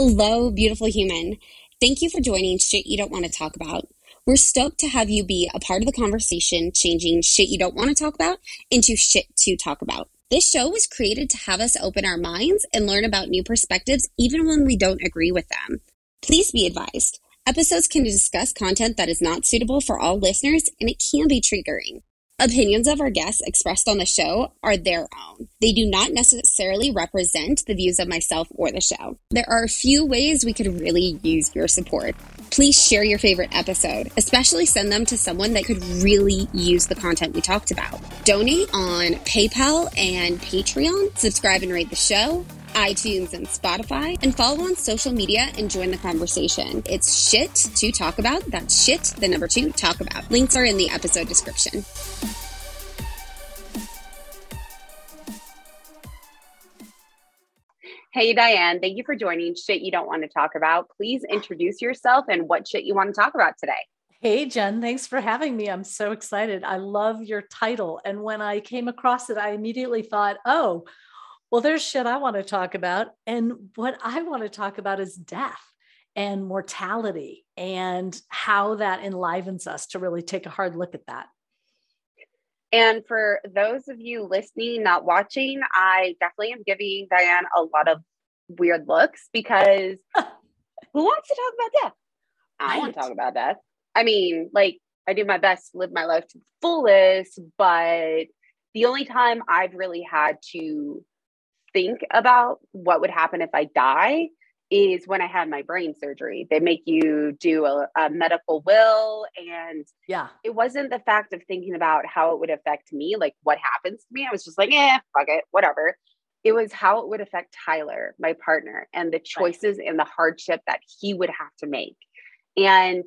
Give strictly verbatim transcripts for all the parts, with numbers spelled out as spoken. Hello, beautiful human. Thank you for joining Shit You Don't Want to Talk About. We're stoked to have you be a part of the conversation, changing shit you don't want to talk about into shit to talk about. This show was created to have us open our minds and learn about new perspectives, even when we don't agree with them. Please be advised, episodes can discuss content that is not suitable for all listeners, and it can be triggering. Opinions of our guests expressed on the show are their own. They do not necessarily represent the views of myself or the show. There are a few ways we could really use your support. Please share your favorite episode, especially send them to someone that could really use the content we talked about. Donate on PayPal and Patreon, subscribe and rate the show, iTunes and Spotify, and follow on social media and join the conversation. It's shit to talk about. That's shit, the number two, talk about. Links are in the episode description. Hey, Diane, thank you for joining Shit You Don't Want to Talk About. Please introduce yourself and what shit you want to talk about today. Hey, Jen, thanks for having me. I'm so excited. I love your title. And when I came across it, I immediately thought, oh, well, there's shit I want to talk about. And what I want to talk about is death and mortality and how that enlivens us to really take a hard look at that. And for those of you listening, not watching, I definitely am giving Diane a lot of weird looks because who wants to talk about death? I don't want to talk about death. I mean, like, I do my best to live my life to the fullest, but the only time I've really had to think about what would happen if I die is when I had my brain surgery. They make you do a, a medical will. And yeah, it wasn't the fact of thinking about how it would affect me, like what happens to me. I was just like, eh, fuck it, whatever. It was how it would affect Tyler, my partner, and the choices right. and the hardship that he would have to make. And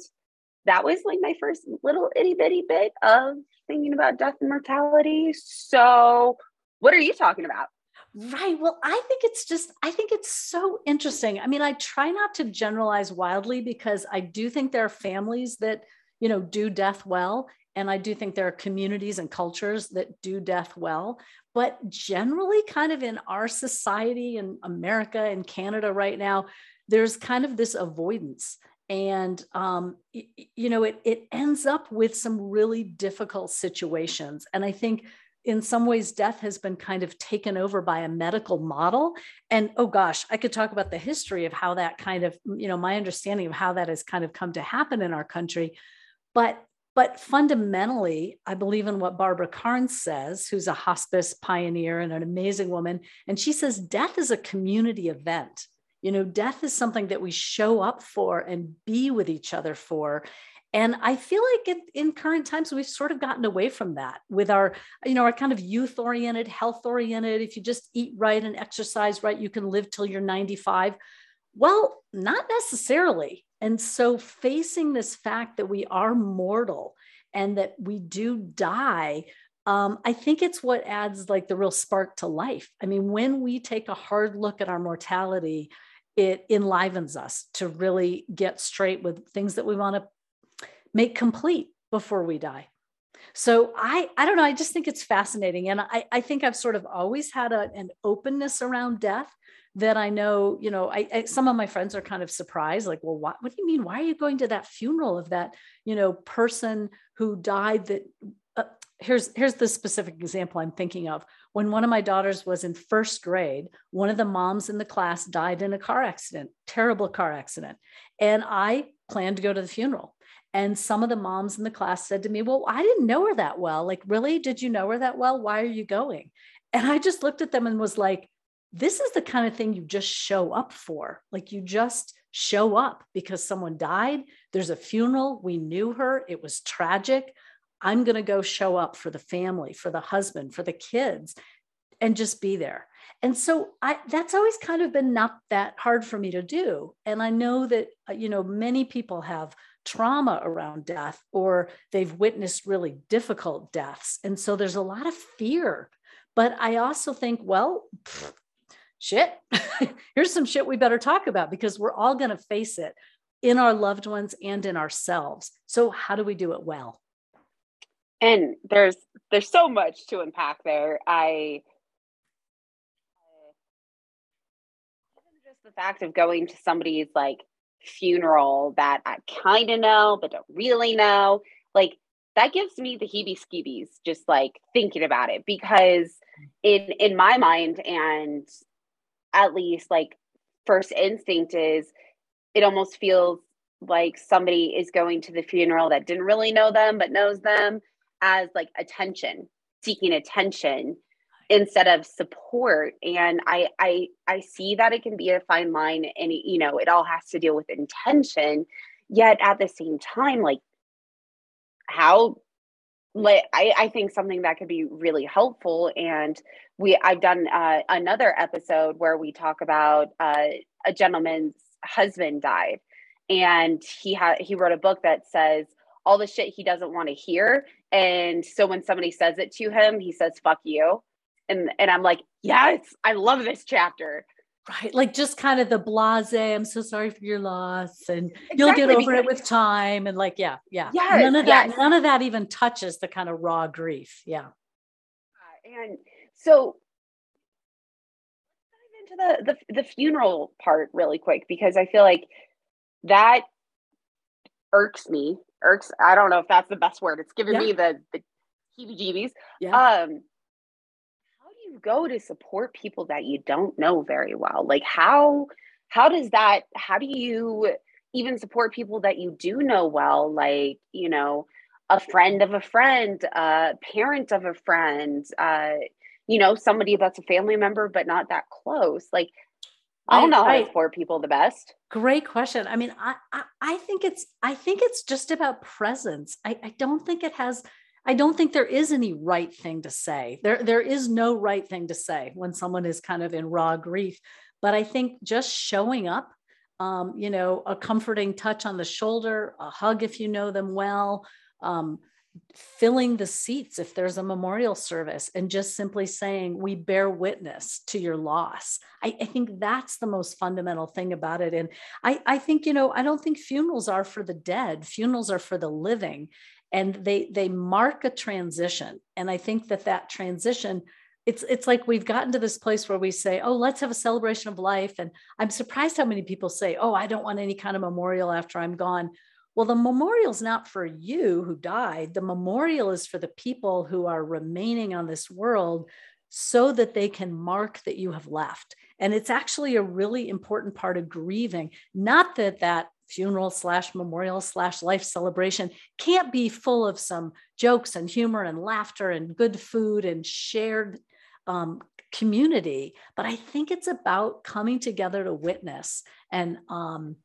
that was like my first little itty bitty bit of thinking about death and mortality. So what are you talking about? Right. Well, I think it's just, I think it's so interesting. I mean, I try not to generalize wildly because I do think there are families that, you know, do death well. And I do think there are communities and cultures that do death well, but generally kind of in our society in America and Canada right now, there's kind of this avoidance. And, um, you know, it, it ends up with some really difficult situations. And I think in some ways, death has been kind of taken over by a medical model. And oh gosh, I could talk about the history of how that kind of, you know, my understanding of how that has kind of come to happen in our country. But, but fundamentally, I believe in what Barbara Karnes says, who's a hospice pioneer and an amazing woman. And she says, death is a community event. You know, death is something that we show up for and be with each other for. And I feel like in, in current times, we've sort of gotten away from that with our, you know, our kind of youth-oriented, health-oriented, if you just eat right and exercise right, you can live till you're ninety-five. Well, not necessarily. And so facing this fact that we are mortal and that we do die, um, I think it's what adds like the real spark to life. I mean, when we take a hard look at our mortality, it enlivens us to really get straight with things that we want to make complete before we die. So I, I don't know. I just think it's fascinating. And I, I think I've sort of always had a, an openness around death that I know, you know, I, I, some of my friends are kind of surprised, like, well, what, what do you mean? Why are you going to that funeral of that, you know, person who died that, uh, here's, here's the specific example I'm thinking of. When one of my daughters was in first grade, one of the moms in the class died in a car accident, terrible car accident. And I planned to go to the funeral. And some of the moms in the class said to me, well, I didn't know her that well. Like, really? Did you know her that well? Why are you going? And I just looked at them and was like, this is the kind of thing you just show up for. Like, you just show up because someone died. There's a funeral. We knew her. It was tragic. I'm going to go show up for the family, for the husband, for the kids, and just be there. And so I, that's always kind of been not that hard for me to do. And I know that, you know, many people have trauma around death, or they've witnessed really difficult deaths. And so there's a lot of fear, but I also think, well, pfft, shit, here's some shit we better talk about because we're all going to face it in our loved ones and in ourselves. So how do we do it well? And there's, there's so much to unpack there. I, the the fact of going to somebody's like funeral that I kind of know, but don't really know, like that gives me the heebie-skeebies just like thinking about it, because in, in my mind, and at least like first instinct is it almost feels like somebody is going to the funeral that didn't really know them, but knows them, as like attention, seeking attention instead of support. And I, I, I see that it can be a fine line, and you know, it all has to deal with intention. Yet at the same time, like how, like, I, I think something that could be really helpful. And we, I've done uh, another episode where we talk about uh, a gentleman's husband died, and he had, he wrote a book that says all the shit he doesn't want to hear. And so when somebody says it to him, he says, fuck you. And and I'm like, yes, I love this chapter. Right. Like just kind of the blasé, I'm so sorry for your loss, and exactly, you'll get over it with time. And like, yeah, yeah. Yes, none of yes. that, none of that even touches the kind of raw grief. Yeah. Uh, and so let's dive into the, the the funeral part really quick, because I feel like that irks me. Irks, I don't know if that's the best word. It's giving yeah. me the, the heebie-jeebies. Yeah. Um, go to support people that you don't know very well. Like how, how does that, how do you even support people that you do know well? Like, you know, a friend of a friend, a parent of a friend, uh, you know, somebody that's a family member, but not that close. Like, I don't know how to support people the best. Great question. I mean, I, I, I think it's, I think it's just about presence. I, I don't think it has I don't think there is any right thing to say. There, there is no right thing to say when someone is kind of in raw grief. But I think just showing up, um, you know, a comforting touch on the shoulder, a hug if you know them well, um, filling the seats if there's a memorial service, and just simply saying, we bear witness to your loss. I, I think that's the most fundamental thing about it. And I, I think, you know, I don't think funerals are for the dead. Funerals are for the living. And they they mark a transition. And I think that that transition, it's it's like we've gotten to this place where we say, oh, let's have a celebration of life. And I'm surprised how many people say, oh, I don't want any kind of memorial after I'm gone. Well, the memorial's not for you who died. The memorial is for the people who are remaining on this world so that they can mark that you have left. And it's actually a really important part of grieving. Not that that funeral slash memorial slash life celebration can't be full of some jokes and humor and laughter and good food and shared um, community. But I think it's about coming together to witness. And um,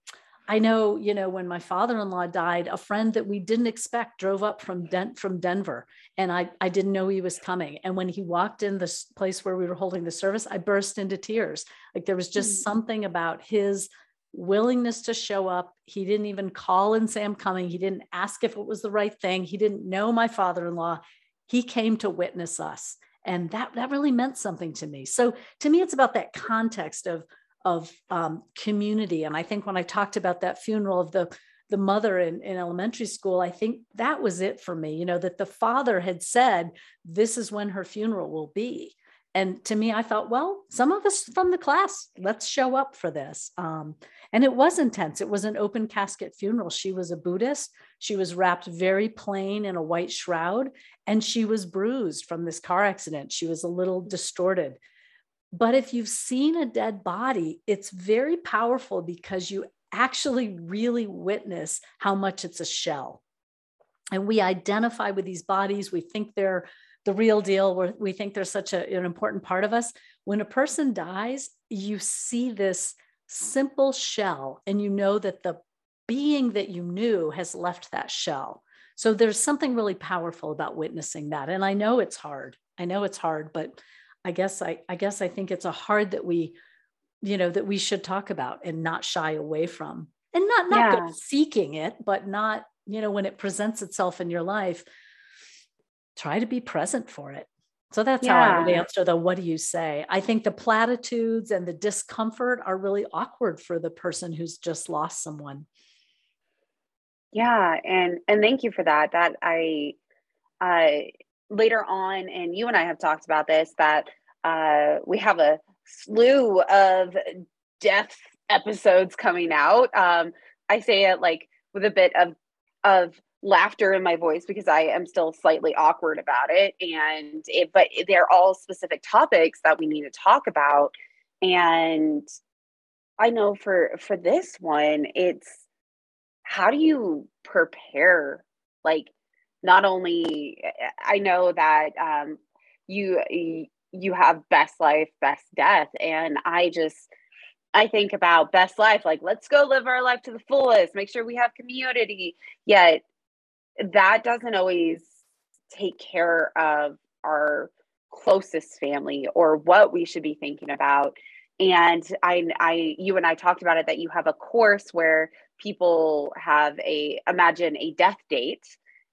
I know, you know, when my father-in-law died, a friend that we didn't expect drove up from Den- from Denver, and I, I didn't know he was coming. And when he walked in this place where we were holding the service, I burst into tears. Like there was just mm-hmm. something about his willingness to show up. He didn't even call and say, I'm coming. He didn't ask if it was the right thing. He didn't know my father-in-law. He came to witness us. And that, that really meant something to me. So to me, it's about that context of, of um, community. And I think when I talked about that funeral of the, the mother in, in elementary school, I think that was it for me, you know, that the father had said, this is when her funeral will be. And to me, I thought, well, some of us from the class, let's show up for this. Um, and it was intense. It was an open casket funeral. She was a Buddhist. She was wrapped very plain in a white shroud, and she was bruised from this car accident. She was a little distorted. But if you've seen a dead body, it's very powerful because you actually really witness how much it's a shell. And we identify with these bodies. We think they're the real deal, where we think there's such a, an important part of us. When a person dies, you see this simple shell, and you know that the being that you knew has left that shell. So there's something really powerful about witnessing that. And I know it's hard. I know it's hard, but I guess I, I guess I think it's a hard that we, you know, that we should talk about and not shy away from, and not, not yeah. go seeking it, but not, you know, when it presents itself in your life, try to be present for it. So that's yeah. how I would answer the, what do you say? I think the platitudes and the discomfort are really awkward for the person who's just lost someone. Yeah. And, and thank you for that, that I, I uh, later on, and you and I have talked about this, that uh, we have a slew of death episodes coming out. Um, I say it like with a bit of, of laughter in my voice because I am still slightly awkward about it. And it, but they're all specific topics that we need to talk about. And I know for, for this one, it's how do you prepare? Like, not only, I know that um, you, you have best life, best death. And I just, I think about best life, like, let's go live our life to the fullest, make sure we have community. Yet that doesn't always take care of our closest family or what we should be thinking about. And I, I, you and I talked about it, that you have a course where people have a, imagine a death date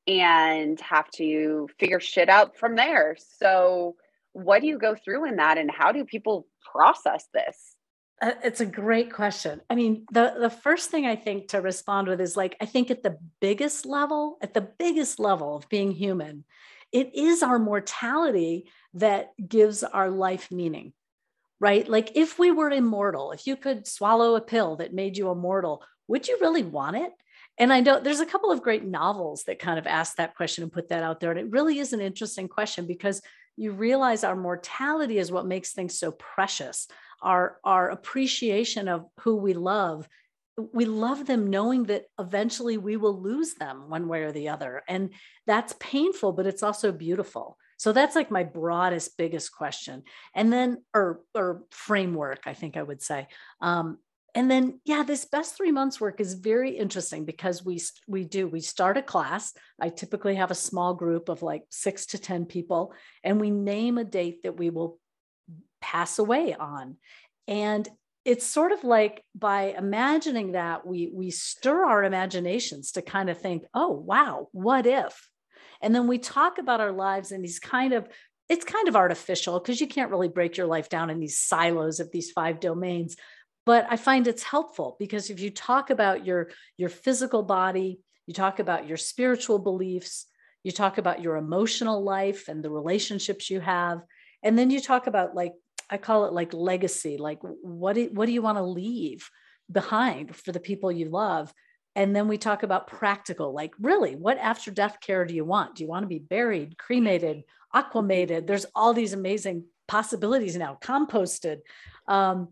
and have to figure shit out from there. So what do you go through in that, and how do people process this? Uh, it's a great question. I mean, the, the first thing I think to respond with is like, I think at the biggest level, at the biggest level of being human, it is our mortality that gives our life meaning, right? Like if we were immortal, if you could swallow a pill that made you immortal, would you really want it? And I know there's a couple of great novels that kind of ask that question and put that out there. And it really is an interesting question because you realize our mortality is what makes things so precious. Our, our appreciation of who we love, we love them knowing that eventually we will lose them one way or the other. And that's painful, but it's also beautiful. So that's like my broadest, biggest question. And then, or, or framework, I think I would say. Um, And then, yeah, this best three months work is very interesting because we we do, we start a class. I typically have a small group of like six to ten people, and we name a date that we will pass away on. And it's sort of like by imagining that, we we stir our imaginations to kind of think, oh, wow, what if? And then we talk about our lives in these kind of, it's kind of artificial because you can't really break your life down in these silos of these five domains. But I find it's helpful because if you talk about your, your physical body, you talk about your spiritual beliefs, you talk about your emotional life and the relationships you have. And then you talk about, like, I call it like legacy, like what do, what do you want to leave behind for the people you love? And then we talk about practical, like really, what after death care do you want? Do you want to be buried, cremated, aquamated? There's all these amazing possibilities now, composted. Um,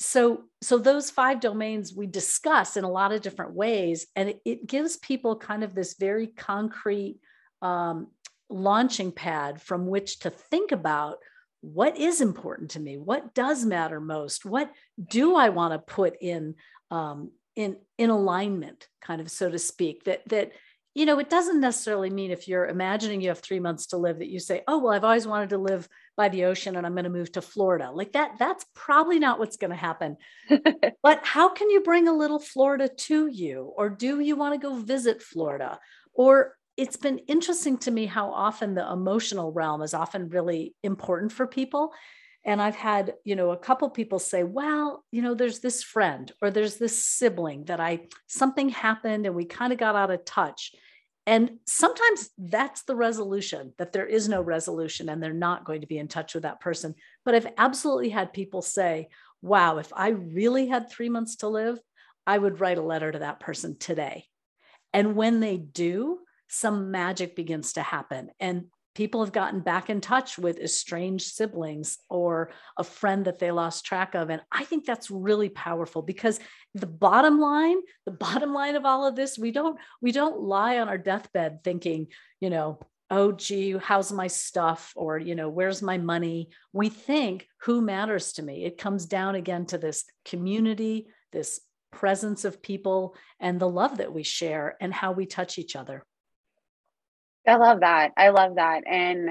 So, so those five domains we discuss in a lot of different ways, and it, it gives people kind of this very concrete um, launching pad from which to think about what is important to me, what does matter most, what do I want to put in, um, in, in alignment, kind of, so to speak, that, that, you know, it doesn't necessarily mean if you're imagining you have three months to live that you say, oh, well, I've always wanted to live by the ocean and I'm going to move to Florida. Like that, that's probably not what's going to happen. But how can you bring a little Florida to you? Or do you want to go visit Florida? Or it's been interesting to me how often the emotional realm is often really important for people. And I've had, you know, a couple people say, well, you know, there's this friend or there's this sibling that I, something happened and we kind of got out of touch. And sometimes that's the resolution, that there is no resolution and they're not going to be in touch with that person. But I've absolutely had people say, wow, if I really had three months to live, I would write a letter to that person today. And when they do, some magic begins to happen. And people have gotten back in touch with estranged siblings or a friend that they lost track of. And I think that's really powerful because the bottom line, the bottom line of all of this, we don't, we don't lie on our deathbed thinking, you know, oh, gee, how's my stuff? Or, you know, where's my money? We think, who matters to me? It comes down again to this community, this presence of people, and the love that we share and how we touch each other. I love that. I love that. And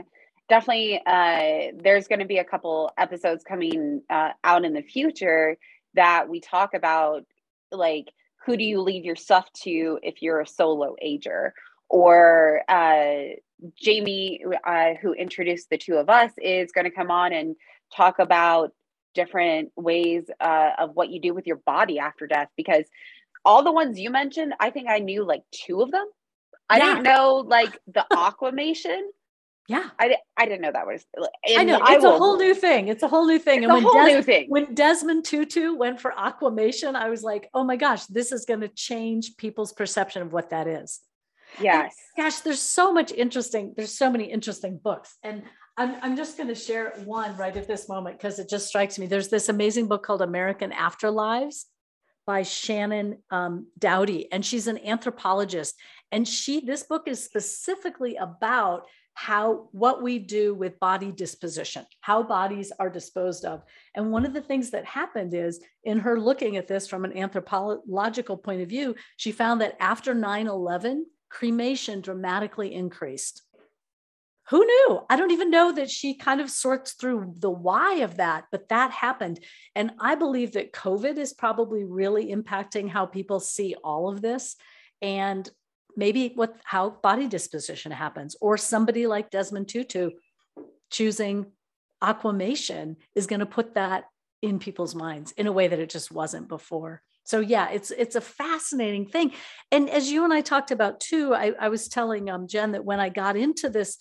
definitely uh, there's going to be a couple episodes coming uh, out in the future that we talk about, like, who do you leave your stuff to if you're a solo ager? Or uh, Jamie, uh, who introduced the two of us, is going to come on and talk about different ways uh, of what you do with your body after death. Because all the ones you mentioned, I think I knew like two of them. I yeah. didn't know like the aquamation Yeah. I, I didn't know that was, I know it's I a whole new thing. It's a whole new thing. It's and when, a whole Des- new thing. When Desmond Tutu went for aquamation, I was like, oh my gosh, this is going to change people's perception of what that is. Yes. And gosh, there's so much interesting, there's so many interesting books. And I'm, I'm just going to share one right at this moment, because it just strikes me. There's this amazing book called American Afterlives by Shannon um, Dowdy, and she's an anthropologist. And she, this book is specifically about how, what we do with body disposition, how bodies are disposed of. And one of the things that happened is, in her looking at this from an anthropological point of view, she found that after nine eleven, cremation dramatically increased. Who knew? I don't even know that she kind of sorts through the why of that, but that happened. And I believe that COVID is probably really impacting how people see all of this, and maybe what, how body disposition happens, or somebody like Desmond Tutu choosing aquamation is going to put that in people's minds in a way that it just wasn't before. So yeah, it's it's a fascinating thing. And as you and I talked about too, I, I was telling um, Jen that when I got into this,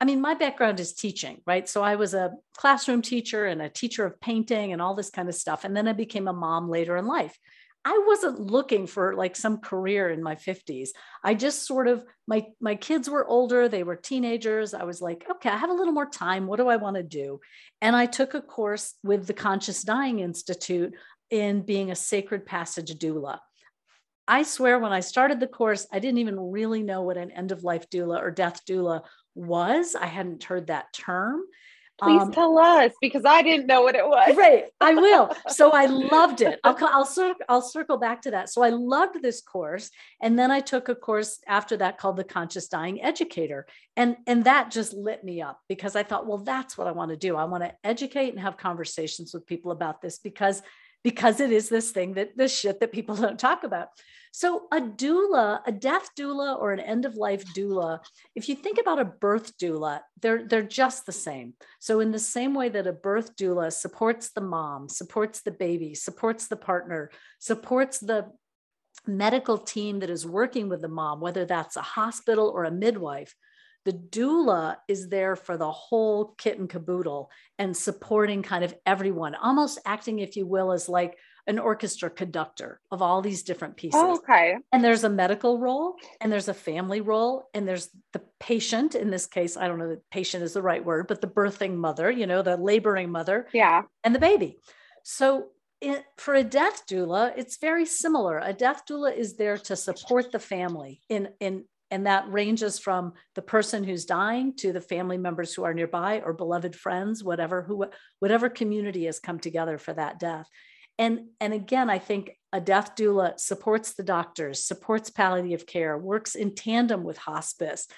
I mean, my background is teaching, right? So I was a classroom teacher and a teacher of painting and all this kind of stuff. And then I became a mom later in life. I wasn't looking for like some career in my fifties. I just sort of, my, my kids were older. They were teenagers. I was like, okay, I have a little more time. What do I want to do? And I took a course with the Conscious Dying Institute in being a sacred passage doula. I swear, when I started the course, I didn't even really know what an end-of-life doula or death doula was. I hadn't heard that term. Please um, tell us, because I didn't know what it was. Right, I will. So I loved it. I'll, I'll, I'll circle back to that. So I loved this course. And then I took a course after that called the Conscious Dying Educator. And, and that just lit me up, because I thought, well, that's what I want to do. I want to educate and have conversations with people about this, because because it is this thing, that this shit that people don't talk about. So a doula, a death doula or an end of life doula, if you think about a birth doula, they're, they're just the same. So in the same way that a birth doula supports the mom, supports the baby, supports the partner, supports the medical team that is working with the mom, whether that's a hospital or a midwife, the doula is there for the whole kit and caboodle and supporting kind of everyone, almost acting, if you will, as like an orchestra conductor of all these different pieces. Oh, okay. And there's a medical role, and there's a family role, and there's the patient. In this case, I don't know that patient is the right word, but the birthing mother, you know, the laboring mother. Yeah. And the baby. So it, for a death doula, it's very similar. A death doula is there to support the family in, in, and that ranges from the person who's dying to the family members who are nearby, or beloved friends, whatever, who, whatever community has come together for that death. And, and again, I think a death doula supports the doctors, supports palliative care, works in tandem with hospice.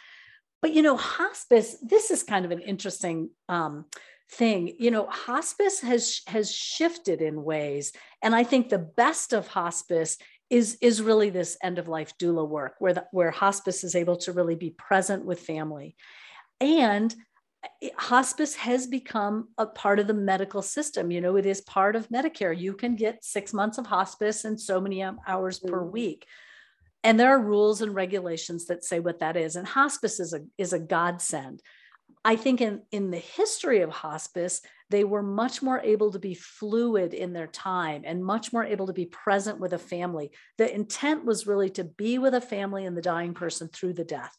But, you know, hospice, this is kind of an interesting um, thing. You know, hospice has, has shifted in ways. And I think the best of hospice is, is really this end-of-life doula work, where the, where hospice is able to really be present with family. And hospice has become a part of the medical system. You know, it is part of Medicare. You can get six months of hospice and so many hours mm-hmm. per week. And there are rules and regulations that say what that is. And hospice is a, is a godsend. I think in, in the history of hospice, they were much more able to be fluid in their time and much more able to be present with a family. The intent was really to be with a family and the dying person through the death.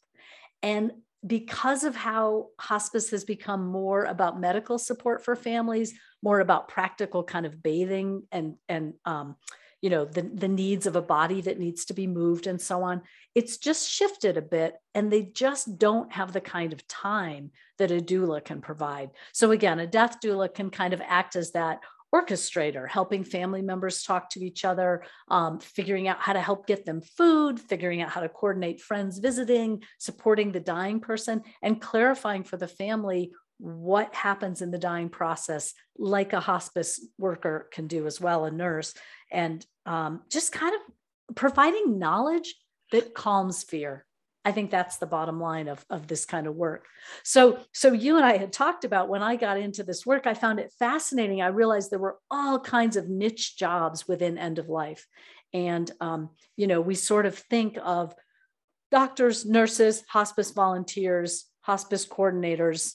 And because of how hospice has become more about medical support for families, more about practical kind of bathing and, and um, you know, the, the needs of a body that needs to be moved and so on, it's just shifted a bit, and they just don't have the kind of time that a doula can provide. So again, a death doula can kind of act as that orchestrator, helping family members talk to each other, um, figuring out how to help get them food, figuring out how to coordinate friends visiting, supporting the dying person, and clarifying for the family what happens in the dying process, like a hospice worker can do as well, a nurse, and um, just kind of providing knowledge that calms fear. I think that's the bottom line of, of this kind of work. So, so you and I had talked about, when I got into this work, I found it fascinating. I realized there were all kinds of niche jobs within end of life. And, um, you know, we sort of think of doctors, nurses, hospice volunteers, hospice coordinators.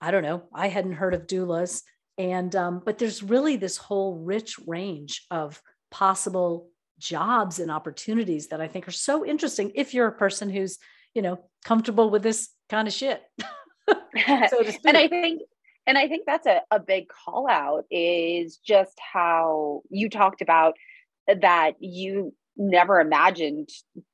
I don't know. I hadn't heard of doulas. And, um, but there's really this whole rich range of possible jobs and opportunities that I think are so interesting if you're a person who's, you know, comfortable with this kind of shit. So and I think, and I think that's a, a big call out is just how you talked about that you never imagined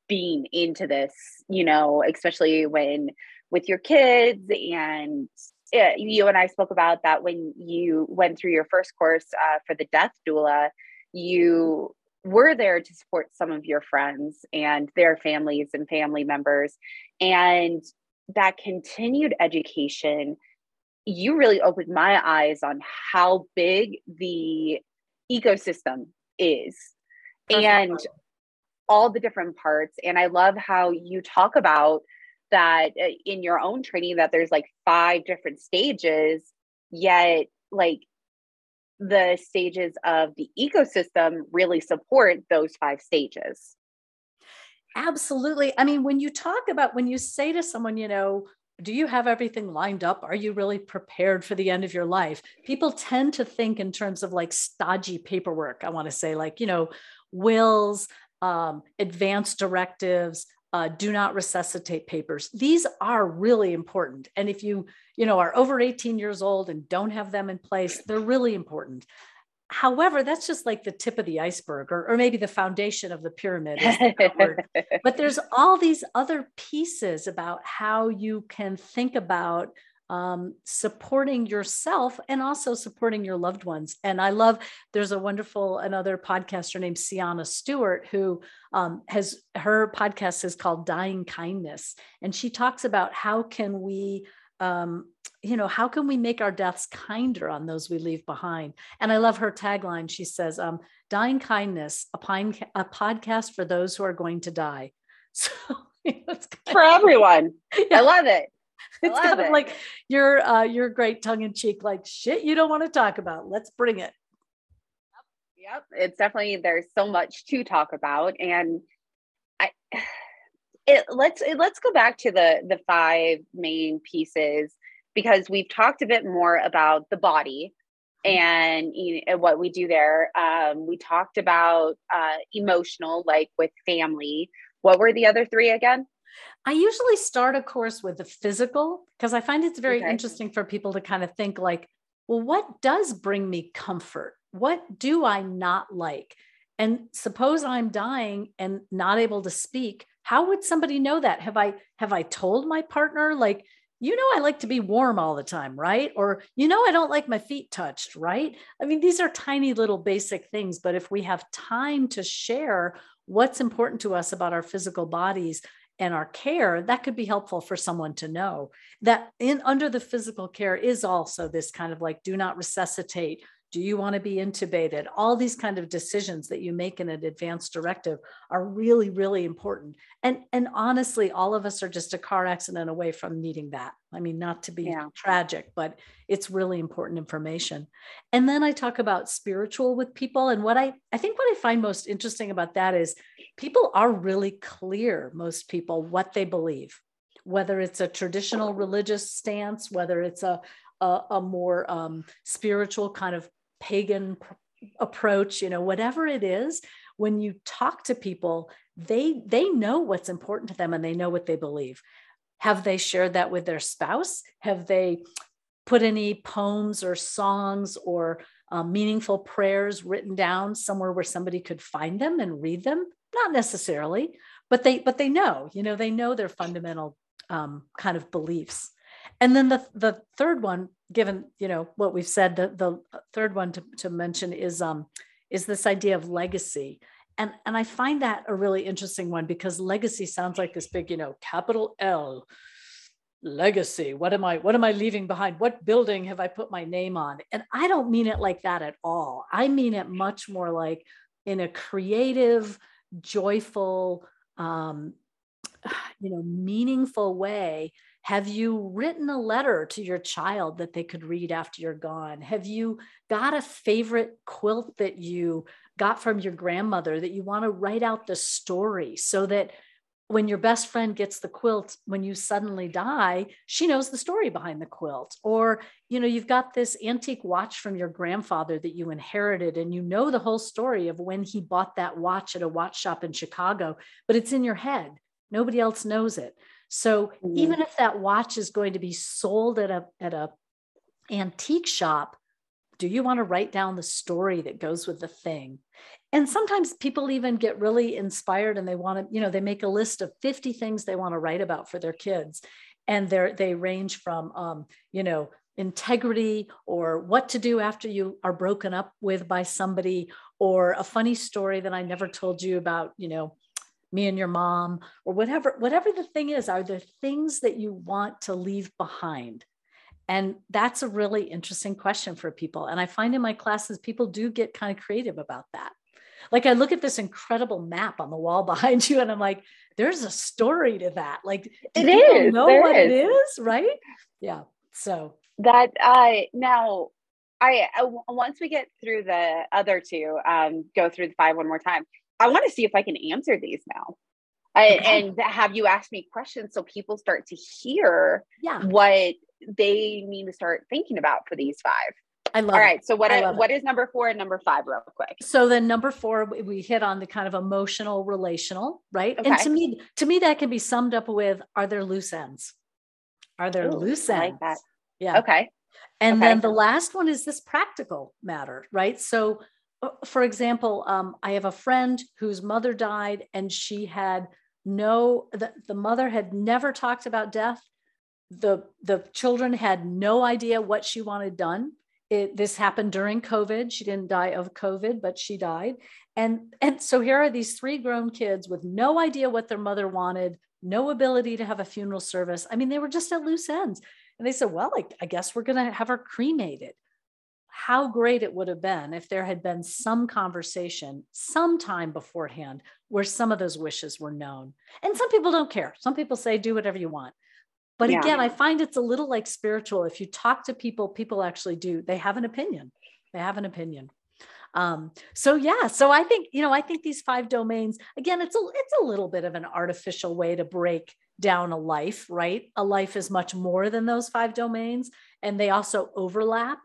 being into this, you know, especially when with your kids. And it, you and I spoke about that when you went through your first course uh, for the death doula, you were there to support some of your friends and their families and family members. And that continued education, you really opened my eyes on how big the ecosystem is. Perfect. And all the different parts. And I love how you talk about that in your own training, that there's like five different stages, yet like the stages of the ecosystem really support those five stages. Absolutely. I mean, when you talk about, when you say to someone, you know, do you have everything lined up? Are you really prepared for the end of your life? People tend to think in terms of like stodgy paperwork. I want to say like, you know, wills, um, advance directives, uh, do not resuscitate papers. These are really important. And if you, you know, are over eighteen years old and don't have them in place, they're really important. However, that's just like the tip of the iceberg, or, or maybe the foundation of the pyramid. Is the word. But there's all these other pieces about how you can think about um, supporting yourself and also supporting your loved ones. And I love, there's a wonderful, another podcaster named Siana Stewart, who um, has, her podcast is called Dying Kindness. And she talks about how can we Um, you know, how can we make our deaths kinder on those we leave behind? And I love her tagline. She says, um, Dying Kindness, a, pine, a podcast for those who are going to die. So you know, it's for of, everyone. Yeah. I love it. I it's love kind it. Of like your, uh, your great tongue in cheek, like shit you don't want to talk about. Let's bring it. Yep. Yep. It's definitely, there's so much to talk about. And I... It, let's it, let's go back to the the five main pieces, because we've talked a bit more about the body and, you know, what we do there. Um, we talked about uh, emotional, like with family. What were the other three again? I usually start a course with the physical, because I find it's very okay. interesting for people to kind of think like, well, what does bring me comfort? What do I not like? And suppose I'm dying and not able to speak. How would somebody know that? Have I, have I told my partner, like, you know, I like to be warm all the time, right? Or, you know, I don't like my feet touched, right? I mean, these are tiny little basic things, but if we have time to share what's important to us about our physical bodies and our care, that could be helpful for someone to know that in under the physical care is also this kind of like, do not resuscitate. Do you want to be intubated? All these kind of decisions that you make in an advance directive are really, really important. And, and honestly, all of us are just a car accident away from needing that. I mean, not to be yeah. tragic, but it's really important information. And then I talk about spiritual with people. And what I, I think what I find most interesting about that is people are really clear, most people, what they believe, whether it's a traditional religious stance, whether it's a, a, a more um, spiritual kind of pagan pr- approach, you know, whatever it is, when you talk to people, they, they know what's important to them and they know what they believe. Have they shared that with their spouse? Have they put any poems or songs or uh, meaningful prayers written down somewhere where somebody could find them and read them? Not necessarily, but they, but they know, you know, they know their fundamental um, kind of beliefs. And then the, the third one, given, you know, what we've said, the, the third one to, to mention is, um, is this idea of legacy. And, and I find that a really interesting one, because legacy sounds like this big, you know, capital L legacy. What am I, what am I leaving behind? What building have I put my name on? And I don't mean it like that at all. I mean it much more like in a creative, joyful, um, you know, meaningful way. Have you written a letter to your child that they could read after you're gone? Have you got a favorite quilt that you got from your grandmother that you want to write out the story so that when your best friend gets the quilt, when you suddenly die, she knows the story behind the quilt. Or, you know, you've got this antique watch from your grandfather that you inherited, and you know the whole story of when he bought that watch at a watch shop in Chicago, but it's in your head. Nobody else knows it. So mm-hmm. even if that watch is going to be sold at a, at a antique shop, do you want to write down the story that goes with the thing? And sometimes people even get really inspired and they want to, you know, they make a list of fifty things they want to write about for their kids. And they're, they range from, um, you know, integrity, or what to do after you are broken up with by somebody, or a funny story that I never told you about, you know, me and your mom, or whatever, whatever the thing is. Are there things that you want to leave behind? And that's a really interesting question for people. And I find in my classes, people do get kind of creative about that. Like, I look at this incredible map on the wall behind you and I'm like, there's a story to that. Like, do people know what it is, right? Yeah. So that I, uh, now I, I, once we get through the other two, um, go through the five one more time, I want to see if I can answer these now. I, okay. And have you asked me questions so people start to hear yeah. what they need to start thinking about for these five. I love it. All right. It. So what, I, what is number four and number five real quick? So then number four, we hit on the kind of emotional, relational, right? Okay. And to me, to me, that can be summed up with, are there loose ends? Are there Ooh, loose ends? I like that. Yeah. Okay. And okay. then the last one is this practical matter, right? So for example, um, I have a friend whose mother died, and she had no, the, the mother had never talked about death. The, the children had no idea what she wanted done. It, this happened during COVID. She didn't die of COVID, but she died. And, and so here are these three grown kids with no idea what their mother wanted, no ability to have a funeral service. I mean, they were just at loose ends. And they said, well, I, I guess we're going to have her cremated. How great it would have been if there had been some conversation sometime beforehand where some of those wishes were known. And some people don't care. Some people say, do whatever you want. But again, yeah. I find it's a little like spiritual. If you talk to people, people actually do. They have an opinion. They have an opinion. Um, so yeah, so I think, you know, I think these five domains, again, it's a, it's a little bit of an artificial way to break down a life, right? A life is much more than those five domains, and they also overlap.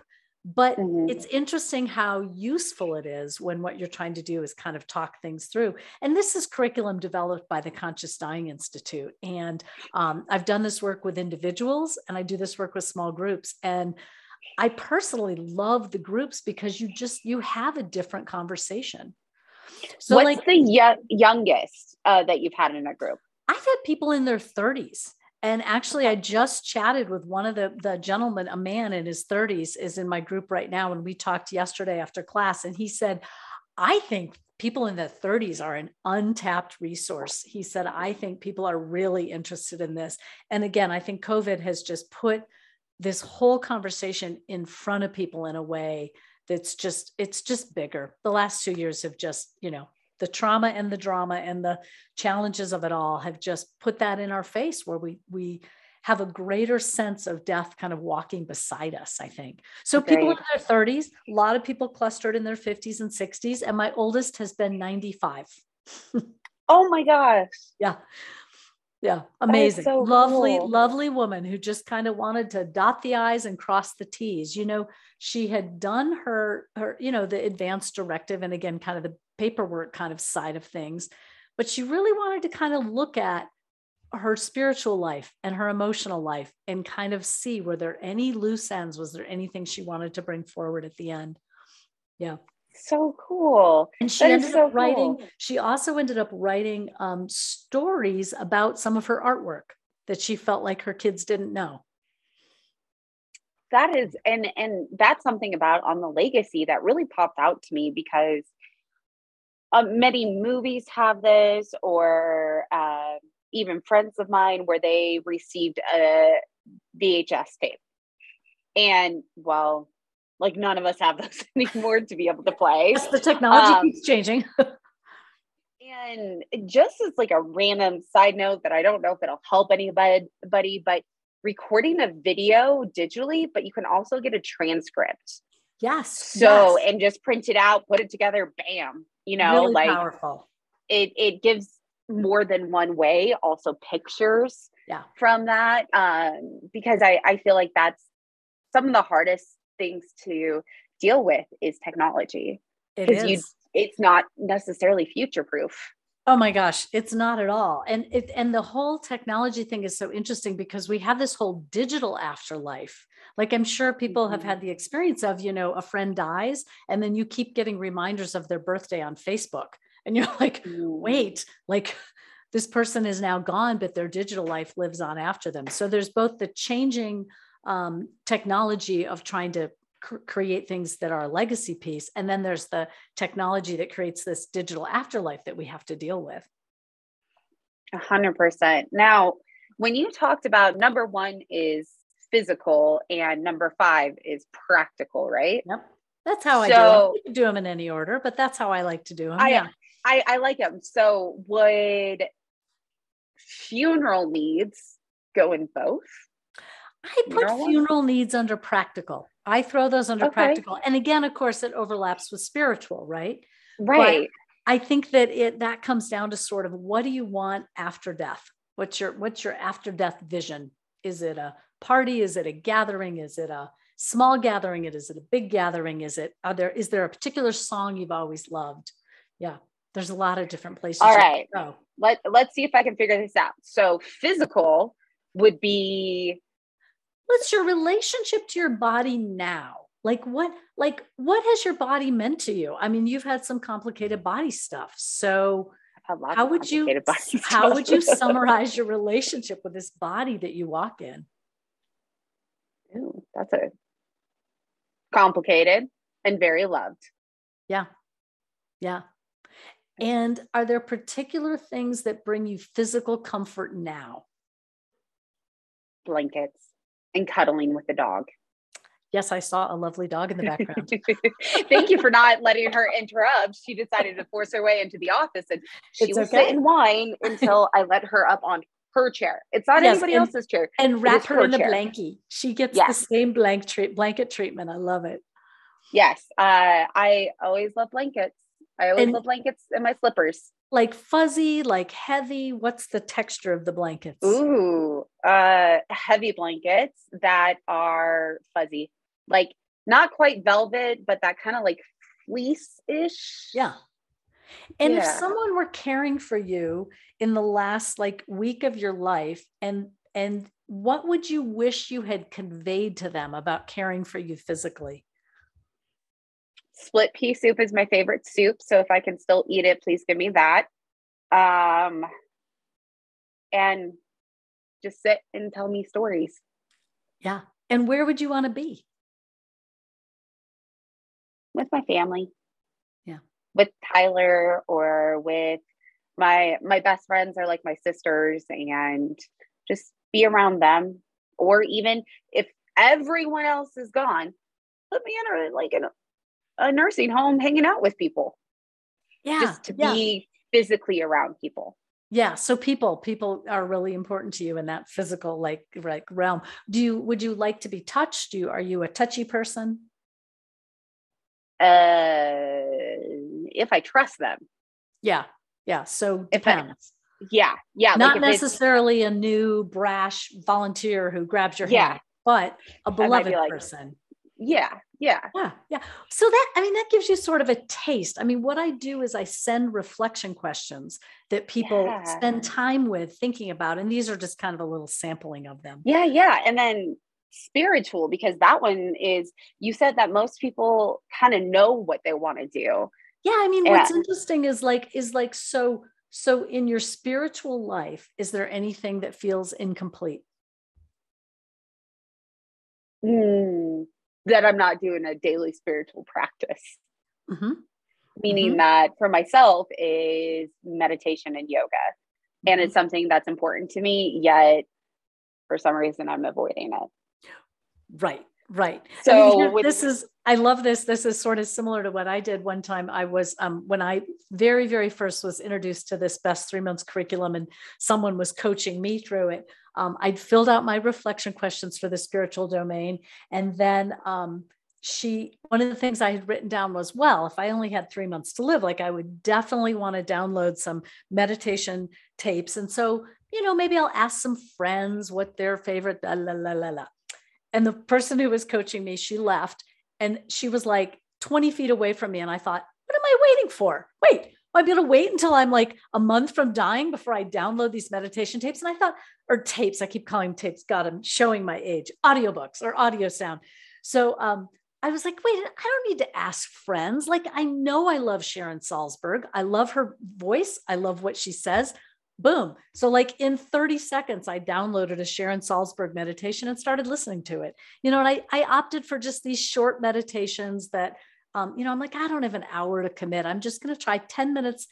But mm-hmm. it's interesting how useful it is when what you're trying to do is kind of talk things through. And this is curriculum developed by the Conscious Dying Institute. And um, I've done this work with individuals, and I do this work with small groups. And I personally love the groups because you just, you have a different conversation. So what's like, the yo- youngest uh, that you've had in a group? I've had people in their thirties. And actually, I just chatted with one of the, the gentlemen, a man in his thirties is in my group right now. And we talked yesterday after class, and he said, I think people in their thirties are an untapped resource. He said, I think people are really interested in this. And again, I think COVID has just put this whole conversation in front of people in a way that's just, it's just bigger. The last two years have just, you know, the trauma and the drama and the challenges of it all have just put that in our face, where we we have a greater sense of death kind of walking beside us, I think. So okay. people in their thirties, a lot of people clustered in their fifties and sixties. And my oldest has been ninety-five. Oh my gosh. Yeah. Yeah. Amazing. So lovely, cool. lovely woman who just kind of wanted to dot the I's and cross the T's. You know, she had done her, her, you know, the advanced directive, and again, kind of the paperwork kind of side of things, but she really wanted to kind of look at her spiritual life and her emotional life and kind of see, were there any loose ends? Was there anything she wanted to bring forward at the end? Yeah. So cool. And she that ended so up writing, cool. she also ended up writing um, stories about some of her artwork that she felt like her kids didn't know. That is, and and that's something about on the legacy that really popped out to me, because Uh, many movies have this, or uh, even friends of mine where they received a V H S tape. And well, like none of us have those anymore to be able to play. Yes, the technology um, keeps changing. And just as like a random side note that I don't know if it'll help anybody, but recording a video digitally, but you can also get a transcript. Yes. So, yes. and just print it out, put it together, bam. You know, really like powerful. It, it gives more than one way, also pictures yeah. from that. Um, because I, I feel like that's some of the hardest things to deal with is technology. It is. You, it's not necessarily future-proof. Oh my gosh, it's not at all. And it, and the whole technology thing is so interesting because we have this whole digital afterlife. Like I'm sure people have had the experience of, you know, a friend dies and then you keep getting reminders of their birthday on Facebook. And you're like, wait, like this person is now gone, but their digital life lives on after them. So there's both the changing um, technology of trying to cr- create things that are a legacy piece. And then there's the technology that creates this digital afterlife that we have to deal with. A hundred percent. Now, when you talked about number one is physical and number five is practical, right? Yep. That's how I so, do it. You can do them in any order, but that's how I like to do them. I, yeah. I, I like them. So would funeral needs go in both? I put funeral, funeral needs under practical. I throw those under okay. practical. And again, of course, it overlaps with spiritual, right? Right. But I think that it, that comes down to sort of, what do you want after death? What's your, what's your after death vision? Is it a party? Is it a gathering? Is it a small gathering? It is it a big gathering? Is it, are there, is there a particular song you've always loved? Yeah. There's a lot of different places. All right. Go. Let, let's see if I can figure this out. So physical would be. What's your relationship to your body now? Like what, like what has your body meant to you? I mean, you've had some complicated body stuff. So how would you, how would you summarize your relationship with this body that you walk in? Ooh, that's a complicated and very loved. Yeah. Yeah. And are there particular things that bring you physical comfort now? Blankets and cuddling with the dog. Yes, I saw a lovely dog in the background. Thank you for not letting her interrupt. She decided to force her way into the office and she it's will okay. sit and whine until I let her up on her chair. It's not yes, anybody and, else's chair. And wrap her, her in chair. A blankie. She gets yes. the same blank tre- blanket treatment. I love it. Yes. Uh, I always love blankets. I always and love blankets and my slippers. Like fuzzy, like heavy. What's the texture of the blankets? Ooh, uh, heavy blankets that are fuzzy. Like not quite velvet, but that kind of like fleece-ish. Yeah. And yeah. if someone were caring for you in the last like week of your life, and, and what would you wish you had conveyed to them about caring for you physically? Split pea soup is my favorite soup. So if I can still eat it, please give me that. Um, and just sit and tell me stories. Yeah. And where would you want to be? With my family. With Tyler or with my, my best friends are like my sisters, and just be around them. Or even if everyone else is gone, put me in a, like in a, a nursing home, hanging out with people. Yeah. Just to yeah. be physically around people. Yeah. So people, people are really important to you in that physical, like, like realm. Do you, would you like to be touched? Do you, are you a touchy person? Uh, if I trust them. Yeah. Yeah. So depends. I, yeah. Yeah. Not like necessarily a new brash volunteer who grabs your yeah. hand, but a beloved like, person. Yeah. Yeah. Yeah. Yeah. So that, I mean, that gives you sort of a taste. I mean, what I do is I send reflection questions that people yeah. spend time with thinking about. And these are just kind of a little sampling of them. Yeah. Yeah. And then spiritual, because that one is, you said that most people kind of know what they want to do. Yeah. I mean, yeah. what's interesting is like, is like, so, so in your spiritual life, is there anything that feels incomplete? Mm, that I'm not doing a daily spiritual practice. Mm-hmm. Meaning mm-hmm. that for myself is meditation and yoga. Mm-hmm. And it's something that's important to me, yet for some reason I'm avoiding it. Right. Right. So I mean, with- this is, I love this. This is sort of similar to what I did one time. I was, um, when I very, very first was introduced to this best three months curriculum and someone was coaching me through it. Um, I'd filled out my reflection questions for the spiritual domain. And then um, she, one of the things I had written down was, well, if I only had three months to live, like I would definitely want to download some meditation tapes. And so, you know, maybe I'll ask some friends what their favorite, la, la, la, la, la. And the person who was coaching me, she left and she was like twenty feet away from me. And I thought, what am I waiting for? Wait, I'll be able to wait until I'm like a month from dying before I download these meditation tapes. And I thought, or tapes, I keep calling tapes. God, I'm showing my age, audiobooks or audio sound. So um, I was like, wait, I don't need to ask friends. Like, I know I love Sharon Salzberg. I love her voice. I love what she says. Boom. So like in thirty seconds, I downloaded a Sharon Salzberg meditation and started listening to it. You know, and I, I opted for just these short meditations that Um, you know, I'm like, I don't have an hour to commit. I'm just going to try ten minutes,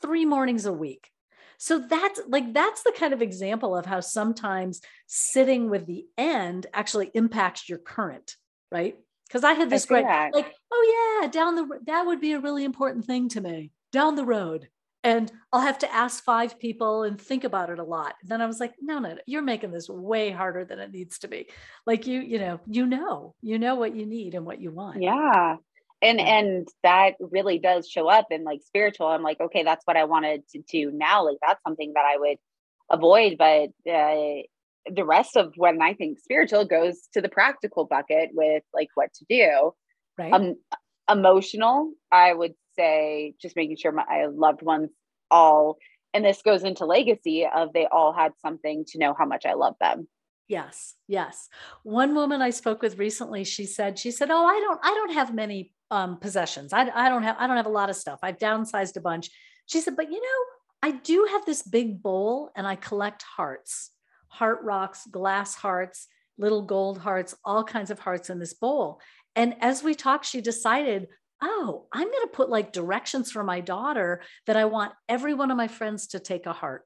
three mornings a week. So that's like, that's the kind of example of how sometimes sitting with the end actually impacts your current, right? Because I had this great, that. like, oh yeah, down the, that would be a really important thing to me down the road. And I'll have to ask five people and think about it a lot. And then I was like, no, no, no, you're making this way harder than it needs to be. Like you, you know, you know, you know what you need and what you want. Yeah. And, and that really does show up in like spiritual. I'm like, okay, that's what I wanted to do now. Like that's something that I would avoid, but uh, the rest of when I think spiritual goes to the practical bucket with like what to do. Right. Um, emotional, I would say just making sure my loved ones all, and this goes into legacy of they all had something to know how much I love them. Yes. Yes. One woman I spoke with recently, she said, she said, oh, I don't, I don't have many um, possessions. I, I don't have, I don't have a lot of stuff. I've downsized a bunch. She said, but you know, I do have this big bowl and I collect hearts, heart rocks, glass hearts, little gold hearts, all kinds of hearts in this bowl. And as we talked, she decided, oh, I'm going to put like directions for my daughter that I want every one of my friends to take a heart.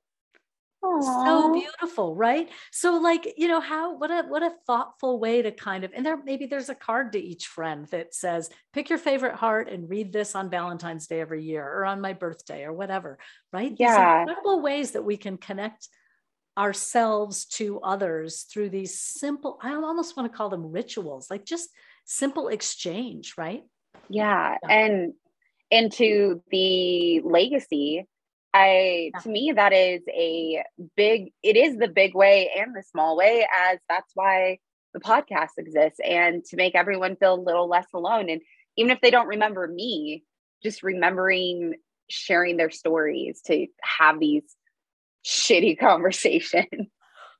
So beautiful, right? So like, you know, how, what a, what a thoughtful way to kind of, and there, maybe there's a card to each friend that says, pick your favorite heart and read this on Valentine's Day every year or on my birthday or whatever, right? Yeah. These incredible ways that we can connect ourselves to others through these simple, I almost want to call them rituals, like just simple exchange, right? Yeah. yeah. And into the legacy, I, to me, that is a big, it is the big way and the small way, as that's why the podcast exists, and to make everyone feel a little less alone. And even if they don't remember me, just remembering, sharing their stories to have these shitty conversations.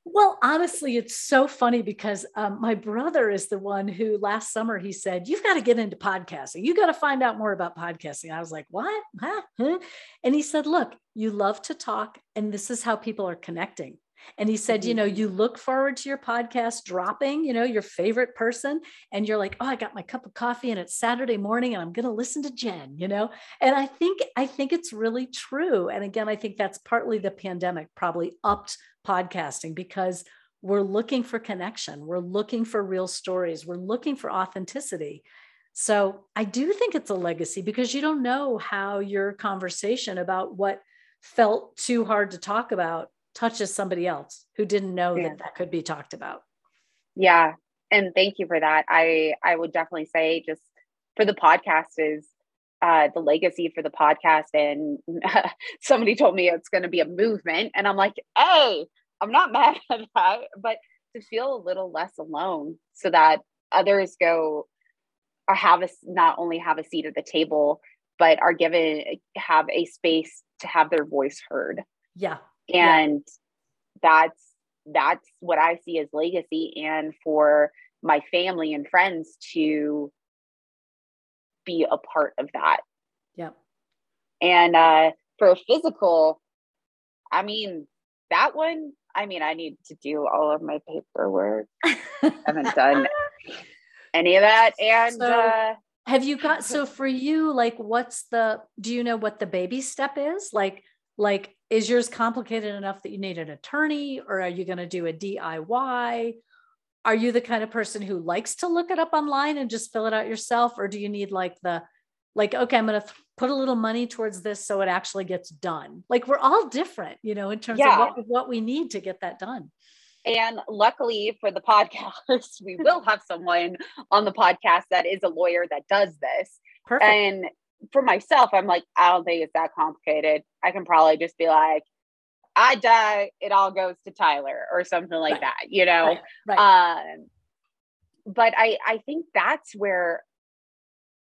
Well, honestly, it's so funny because um, my brother is the one who last summer, he said, you've got to get into podcasting. You got to find out more about podcasting. I was like, what? Huh? Huh? And he said, look, you love to talk and this is how people are connecting. And he said, you know, you look forward to your podcast dropping, you know, your favorite person. And you're like, oh, I got my cup of coffee and it's Saturday morning and I'm going to listen to Jen, you know? And I think, I think it's really true. And again, I think that's partly the pandemic probably upped podcasting because we're looking for connection. We're looking for real stories. We're looking for authenticity. So I do think it's a legacy because you don't know how your conversation about what felt too hard to talk about touches somebody else who didn't know yeah. that that could be talked about. Yeah. And thank you for that. I, I would definitely say just for the podcast is uh, the legacy for the podcast. And uh, somebody told me it's going to be a movement and I'm like, hey, I'm not mad at that, but to feel a little less alone so that others go or have us not only have a seat at the table, but are given, have a space to have their voice heard. Yeah. And yeah. that's, that's what I see as legacy. And for my family and friends to be a part of that. Yeah. And, uh, for physical, I mean, that one, I mean, I need to do all of my paperwork. I haven't done any of that. And, so, uh, have you got, so for you, like, what's the, do you know what the baby step is? Like, like, is yours complicated enough that you need an attorney, or are you going to do a D I Y? Are you the kind of person who likes to look it up online and just fill it out yourself? Or do you need like the, like, okay, I'm going to th- put a little money towards this so it actually gets done. Like we're all different, you know, in terms yeah. of what, what we need to get that done. And luckily for the podcast, we will have someone on the podcast that is a lawyer that does this. Perfect. And for myself, I'm like, I don't think it's that complicated. I can probably just be like, I die, it all goes to Tyler or something like right. that, you know? Right. Right. Um, but I, I think that's where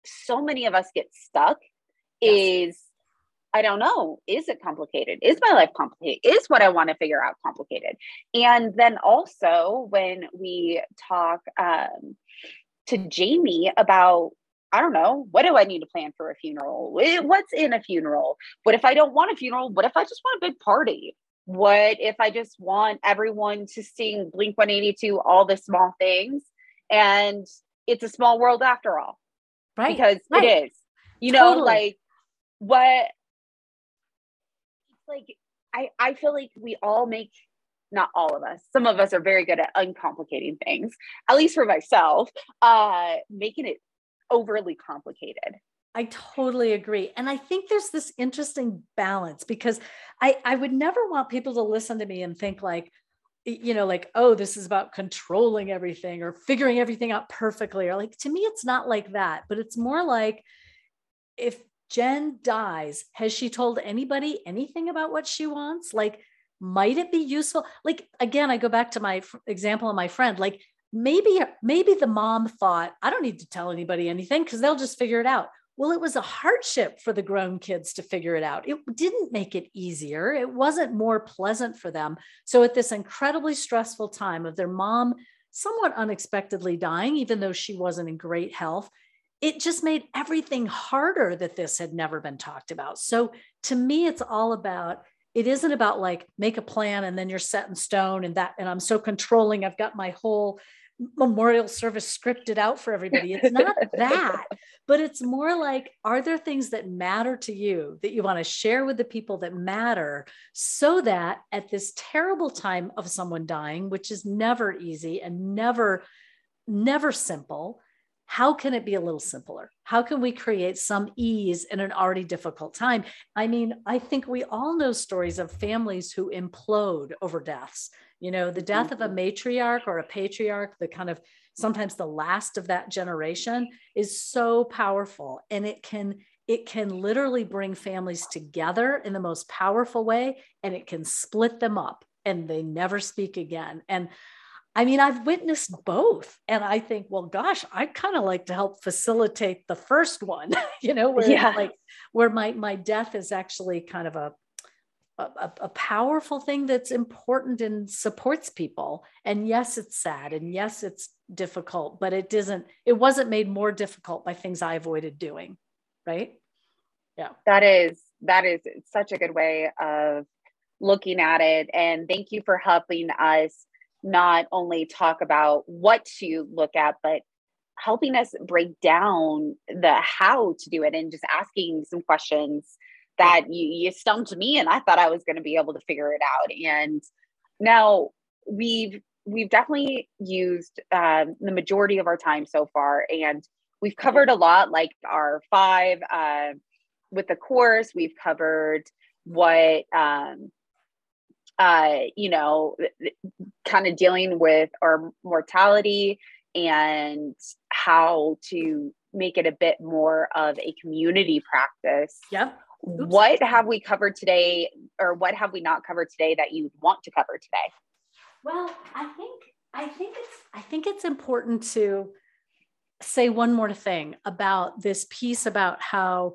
so many of us get stuck yes. is, I don't know, is it complicated? Is my life complicated? Is what I want to figure out complicated? And then also when we talk um, to Jamie about, I don't know, what do I need to plan for a funeral? What's in a funeral? What if I don't want a funeral? What if I just want a big party? What if I just want everyone to sing Blink one eighty-two, All the Small Things? And it's a small world after all. Right. Because right. it is, you totally. know, like what, like, I, I feel like we all make, not all of us, some of us are very good at uncomplicating things, at least for myself, uh, making it overly complicated. I totally agree. And I think there's this interesting balance because I, I would never want people to listen to me and think like, you know, like, oh, this is about controlling everything or figuring everything out perfectly. Or like, to me, it's not like that, but it's more like if Jen dies, has she told anybody anything about what she wants? Like, might it be useful? Like, again, I go back to my f- example of my friend, like maybe, maybe the mom thought, I don't need to tell anybody anything because they'll just figure it out. Well, it was a hardship for the grown kids to figure it out. It didn't make it easier. It wasn't more pleasant for them. So at this incredibly stressful time of their mom somewhat unexpectedly dying, even though she wasn't in great health, it just made everything harder that this had never been talked about. So to me, it's all about, it isn't about like make a plan and then you're set in stone and that, and I'm so controlling, I've got my whole memorial service scripted out for everybody. It's not that, but it's more like, are there things that matter to you that you want to share with the people that matter so that at this terrible time of someone dying, which is never easy and never, never simple, how can it be a little simpler? How can we create some ease in an already difficult time? I mean, I think we all know stories of families who implode over deaths. You know, the death of a matriarch or a patriarch, the kind of sometimes the last of that generation is so powerful. And it can, it can literally bring families together in the most powerful way, and it can split them up and they never speak again. And I mean, I've witnessed both. And I think, well, gosh, I kind of like to help facilitate the first one, you know, where yeah. like where my, my death is actually kind of a A, a powerful thing that's important and supports people. And yes, it's sad. And yes, it's difficult, but it isn't, it wasn't made more difficult by things I avoided doing. Right. Yeah. That is, that is such a good way of looking at it. And thank you for helping us not only talk about what to look at, but helping us break down the how to do it and just asking some questions that you, you stumped me and I thought I was going to be able to figure it out. And now we've, we've definitely used um, the majority of our time so far. And we've covered a lot, like our five uh, with the course, we've covered what, um, uh, you know, kind of dealing with our mortality and how to make it a bit more of a community practice. Yep. Oops. What have we covered today, or what have we not covered today that you want to cover today? Well, I think I think it's I think it's important to say one more thing about this piece about how,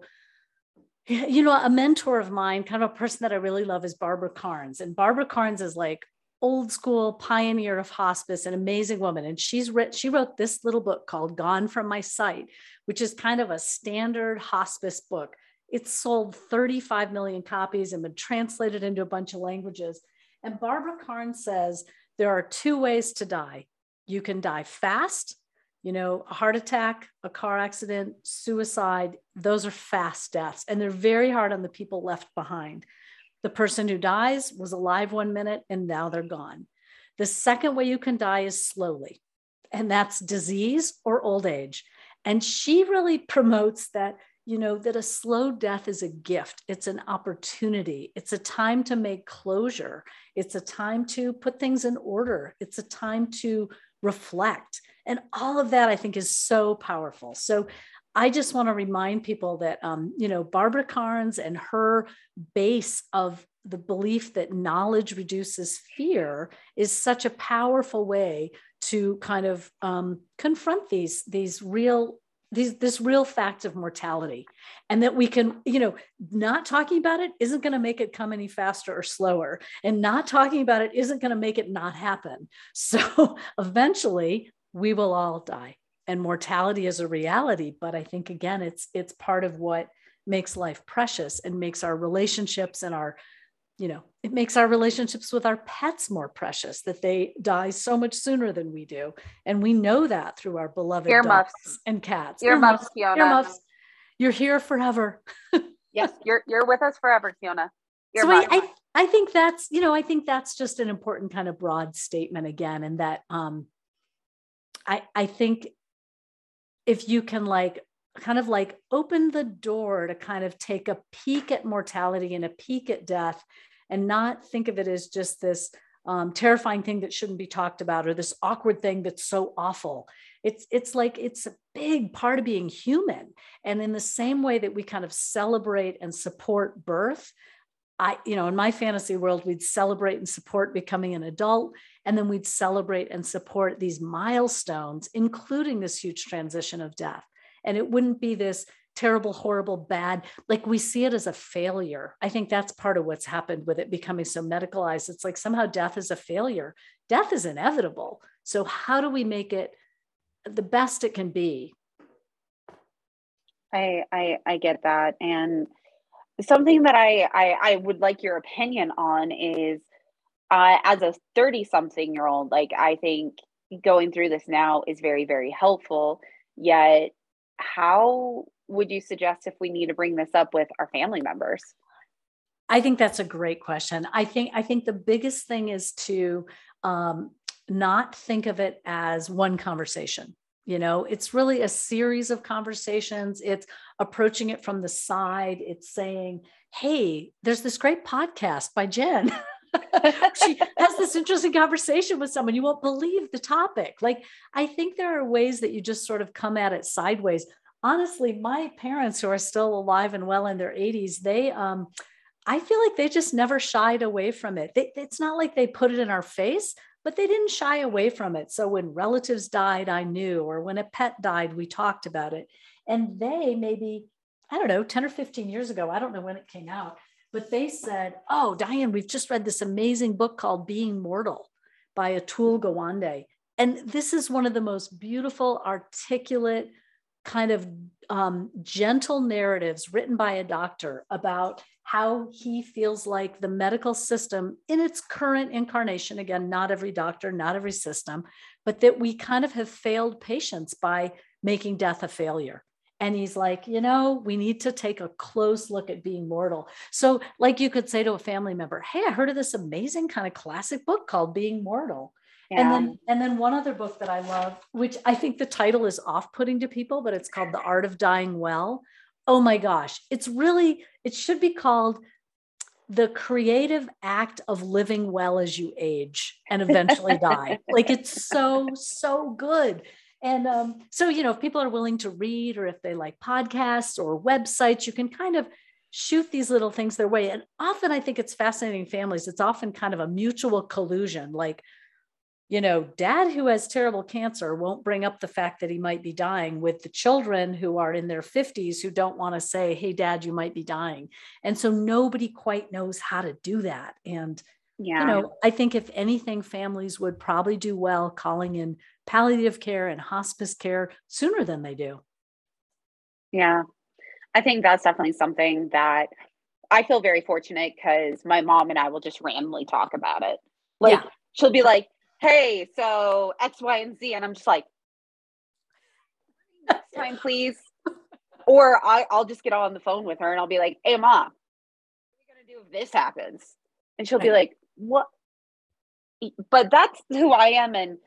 you know, a mentor of mine, kind of a person that I really love, is Barbara Karnes, and Barbara Karnes is like old school pioneer of hospice, an amazing woman, and she's writ- she wrote this little book called Gone From My Sight, which is kind of a standard hospice book. It's sold thirty-five million copies and been translated into a bunch of languages. And Barbara Karnes says, there are two ways to die. You can die fast, you know, a heart attack, a car accident, suicide. Those are fast deaths. And they're very hard on the people left behind. The person who dies was alive one minute and now they're gone. The second way you can die is slowly. And that's disease or old age. And she really promotes that you know, that a slow death is a gift. It's an opportunity. It's a time to make closure. It's a time to put things in order. It's a time to reflect. And all of that, I think, is so powerful. So I just want to remind people that, um, you know, Barbara Karnes and her base of the belief that knowledge reduces fear is such a powerful way to kind of um, confront these, these real These, this real fact of mortality, and that we can, you know, not talking about it isn't going to make it come any faster or slower, and not talking about it isn't going to make it not happen. So eventually we will all die, and mortality is a reality. But I think, again, it's, it's part of what makes life precious and makes our relationships and our, you know, it makes our relationships with our pets more precious, that they die so much sooner than we do. And we know that through our beloved earmuffs. Dogs and cats. Earmuffs, Siana. Earmuffs. You're here forever. Yes, you're you're with us forever, Siana. So I, I, I think that's, you know, I think that's just an important kind of broad statement again. And that um, I I think if you can like kind of like open the door to kind of take a peek at mortality and a peek at death, and not think of it as just this um, terrifying thing that shouldn't be talked about, or this awkward thing that's so awful. It's, it's like, it's a big part of being human. And in the same way that we kind of celebrate and support birth, I, you know, in my fantasy world, we'd celebrate and support becoming an adult. And then we'd celebrate and support these milestones, including this huge transition of death. And it wouldn't be this terrible, horrible, bad, like we see it as a failure. I think that's part of what's happened with it becoming so medicalized. It's like somehow death is a failure. Death is inevitable. So how do we make it the best it can be? I I, I get that. And something that I, I, I would like your opinion on is uh, as a thirty something year old, like I think going through this now is very, very helpful. Yet how would you suggest if we need to bring this up with our family members? I think that's a great question. I think, I think the biggest thing is to um, not think of it as one conversation. You know, it's really a series of conversations. It's approaching it from the side. It's saying, hey, there's this great podcast by Jen. She has this interesting conversation with someone. You won't believe the topic. Like, I think there are ways that you just sort of come at it sideways. Honestly, my parents who are still alive and well in their eighties, they, um, I feel like they just never shied away from it. They, it's not like they put it in our face, but they didn't shy away from it. So when relatives died, I knew, or when a pet died, we talked about it. And they maybe, I don't know, ten or fifteen years ago, I don't know when it came out, but they said, oh, Diane, we've just read this amazing book called Being Mortal by Atul Gawande. And this is one of the most beautiful, articulate, kind of um, gentle narratives written by a doctor about how he feels like the medical system in its current incarnation, again, not every doctor, not every system, but that we kind of have failed patients by making death a failure. And he's like, you know, we need to take a close look at being mortal. So like you could say to a family member, hey, I heard of this amazing kind of classic book called Being Mortal. Yeah. And then, and then one other book that I love, which I think the title is off-putting to people, but it's called The Art of Dying Well. Oh my gosh. It's really, it should be called The Creative Act of Living Well as You Age and Eventually Die. Like it's so, so good. And um, so, you know, if people are willing to read, or if they like podcasts or websites, you can kind of shoot these little things their way. And often I think it's fascinating families. It's often kind of a mutual collusion. Like, you know, dad who has terrible cancer won't bring up the fact that he might be dying with the children who are in their fifties, who don't want to say, hey, dad, you might be dying. And so nobody quite knows how to do that. And yeah. You know, I think if anything, families would probably do well calling in palliative care and hospice care sooner than they do. Yeah, I think that's definitely something that I feel very fortunate, because my mom and I will just randomly talk about it. Like yeah. She'll be like, hey, so X, Y, and Z. And I'm just like, next time, please. Or I, I'll just get on the phone with her and I'll be like, hey, mom, what are you going to do if this happens? And she'll be like, what? But that's who I am. And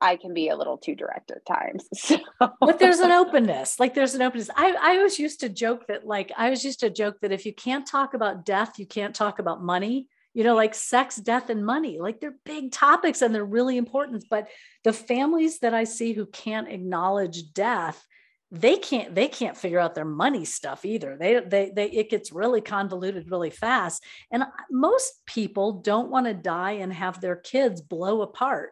I can be a little too direct at times. So. But there's an openness, like there's an openness. I, I was used to joke that, like, I was used to joke that if you can't talk about death, you can't talk about money, you know, like sex, death, and money, like they're big topics and they're really important. But the families that I see who can't acknowledge death, they can't, they can't figure out their money stuff either. They, they, they, it gets really convoluted really fast. And most people don't want to die and have their kids blow apart.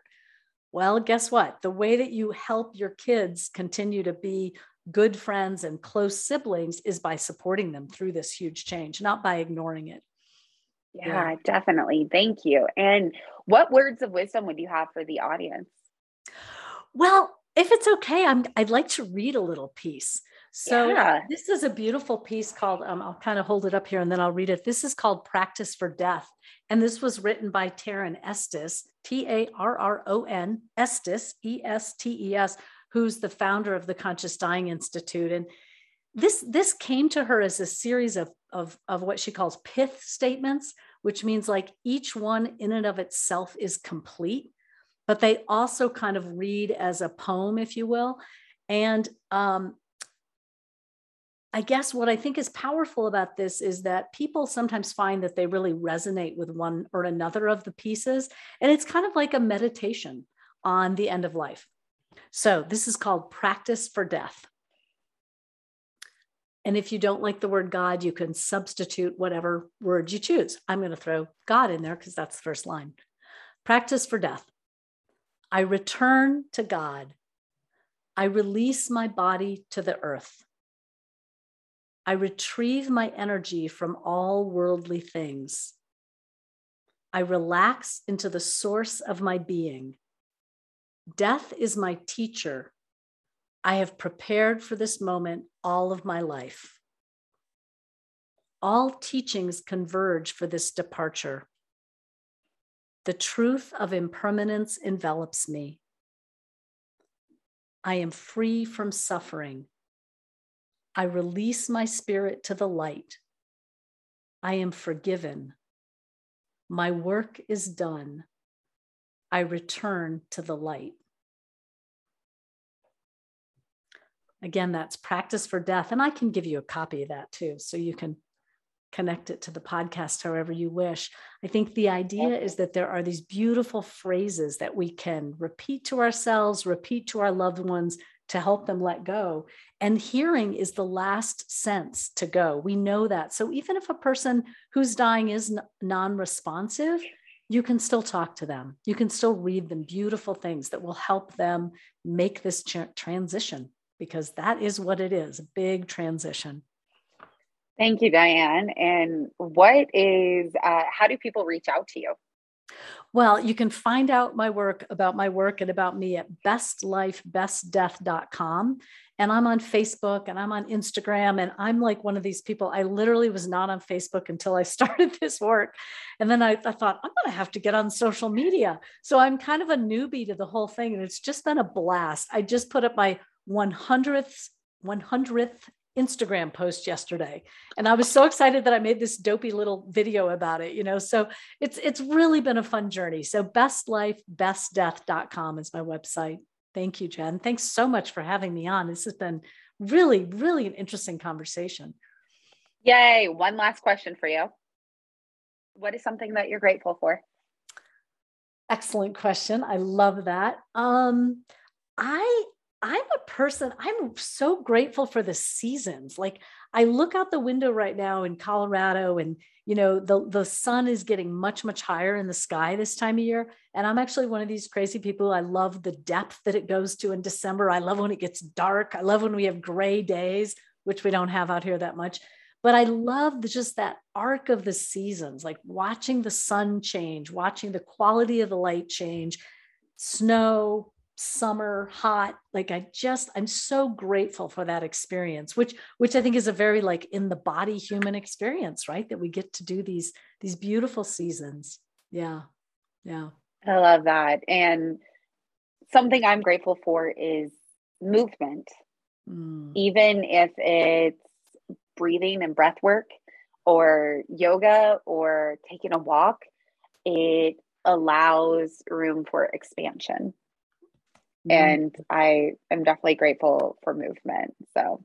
Well, guess what? The way that you help your kids continue to be good friends and close siblings is by supporting them through this huge change, not by ignoring it. Yeah, yeah, definitely. Thank you. And what words of wisdom would you have for the audience? Well, if it's okay, I'm, I'd like to read a little piece. So yeah. This is a beautiful piece called, um, I'll kind of hold it up here and then I'll read it. This is called Practice for Death. And this was written by Taryn Estes, T A R R O N, Estes, E S T E S, who's the founder of the Conscious Dying Institute. And this, this came to her as a series of, of, of what she calls pith statements, which means like each one in and of itself is complete, but they also kind of read as a poem, if you will. And, um, I guess what I think is powerful about this is that people sometimes find that they really resonate with one or another of the pieces. And it's kind of like a meditation on the end of life. So this is called Practice for Death. And if you don't like the word God, you can substitute whatever word you choose. I'm going to throw God in there because that's the first line. Practice for death. I return to God. I release my body to the earth. I retrieve my energy from all worldly things. I relax into the source of my being. Death is my teacher. I have prepared for this moment all of my life. All teachings converge for this departure. The truth of impermanence envelops me. I am free from suffering. I release my spirit to the light. I am forgiven. My work is done. I return to the light. Again, that's Practice for Death. And I can give you a copy of that too, so you can connect it to the podcast however you wish. I think the idea is that there are these beautiful phrases that we can repeat to ourselves, repeat to our loved ones, to help them let go. And hearing is the last sense to go. We know that. So even if a person who's dying is non-responsive, you can still talk to them. You can still read them beautiful things that will help them make this transition, because that is what it is, a big transition. Thank you, Diane. And what is, uh, how do people reach out to you? Well, you can find out my work, about my work and about me at best life best death dot com. And I'm on Facebook and I'm on Instagram. And I'm like one of these people, I literally was not on Facebook until I started this work. And then I, I thought, I'm going to have to get on social media. So I'm kind of a newbie to the whole thing. And it's just been a blast. I just put up my hundredth Instagram post yesterday. And I was so excited that I made this dopey little video about it, you know, so it's, it's really been a fun journey. So best life best death dot com is my website. Thank you, Jen. Thanks so much for having me on. This has been really, really an interesting conversation. Yay. One last question for you. What is something that you're grateful for? Excellent question. I love that. Um, I, I'm a person, I'm so grateful for the seasons. Like I look out the window right now in Colorado and, you know, the, the sun is getting much, much higher in the sky this time of year. And I'm actually one of these crazy people. I love the depth that it goes to in December. I love when it gets dark. I love when we have gray days, which we don't have out here that much. But I love just that arc of the seasons, like watching the sun change, watching the quality of the light change, snow, summer, hot. Like I just, I'm so grateful for that experience, which, which I think is a very like in the body human experience, right? That we get to do these, these beautiful seasons. Yeah. Yeah. I love that. And something I'm grateful for is movement, mm. even if it's breathing and breath work or yoga or taking a walk, it allows room for expansion. And I am definitely grateful for movement. So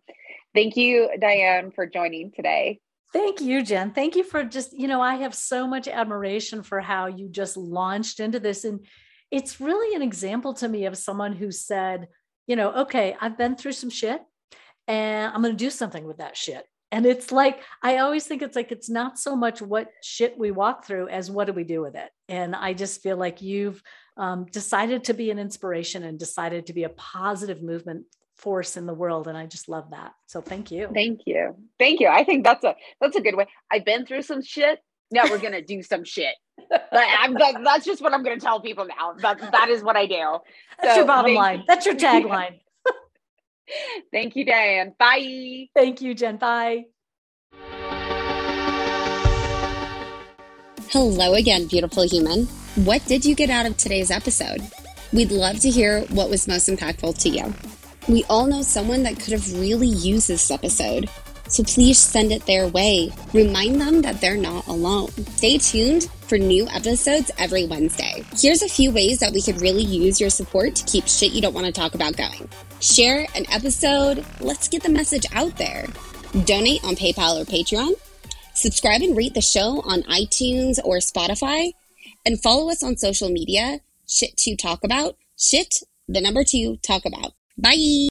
thank you, Diane, for joining today. Thank you, Jen. Thank you for just, you know, I have so much admiration for how you just launched into this. And it's really an example to me of someone who said, you know, okay, I've been through some shit and I'm going to do something with that shit. And it's like, I always think it's like, it's not so much what shit we walk through as what do we do with it? And I just feel like you've um, decided to be an inspiration and decided to be a positive movement force in the world. And I just love that. So thank you. Thank you. Thank you. I think that's a, that's a good way. I've been through some shit. Now we're going to do some shit. But I'm, that, that's just what I'm going to tell people now. That, that is what I do. That's so, your bottom line. That's your tagline. Thank you, Diane. Bye. Thank you, Jen. Bye. Hello again, beautiful human. What did you get out of today's episode? We'd love to hear what was most impactful to you. We all know someone that could have really used this episode, so please send it their way. Remind them that they're not alone. Stay tuned for new episodes every Wednesday. Here's a few ways that we could really use your support to keep shit you don't want to talk about going. Share an episode. Let's get the message out there. Donate on PayPal or Patreon. Subscribe and rate the show on iTunes or Spotify. And follow us on social media, shit to talk about. Shit, the number two, talk about. Bye.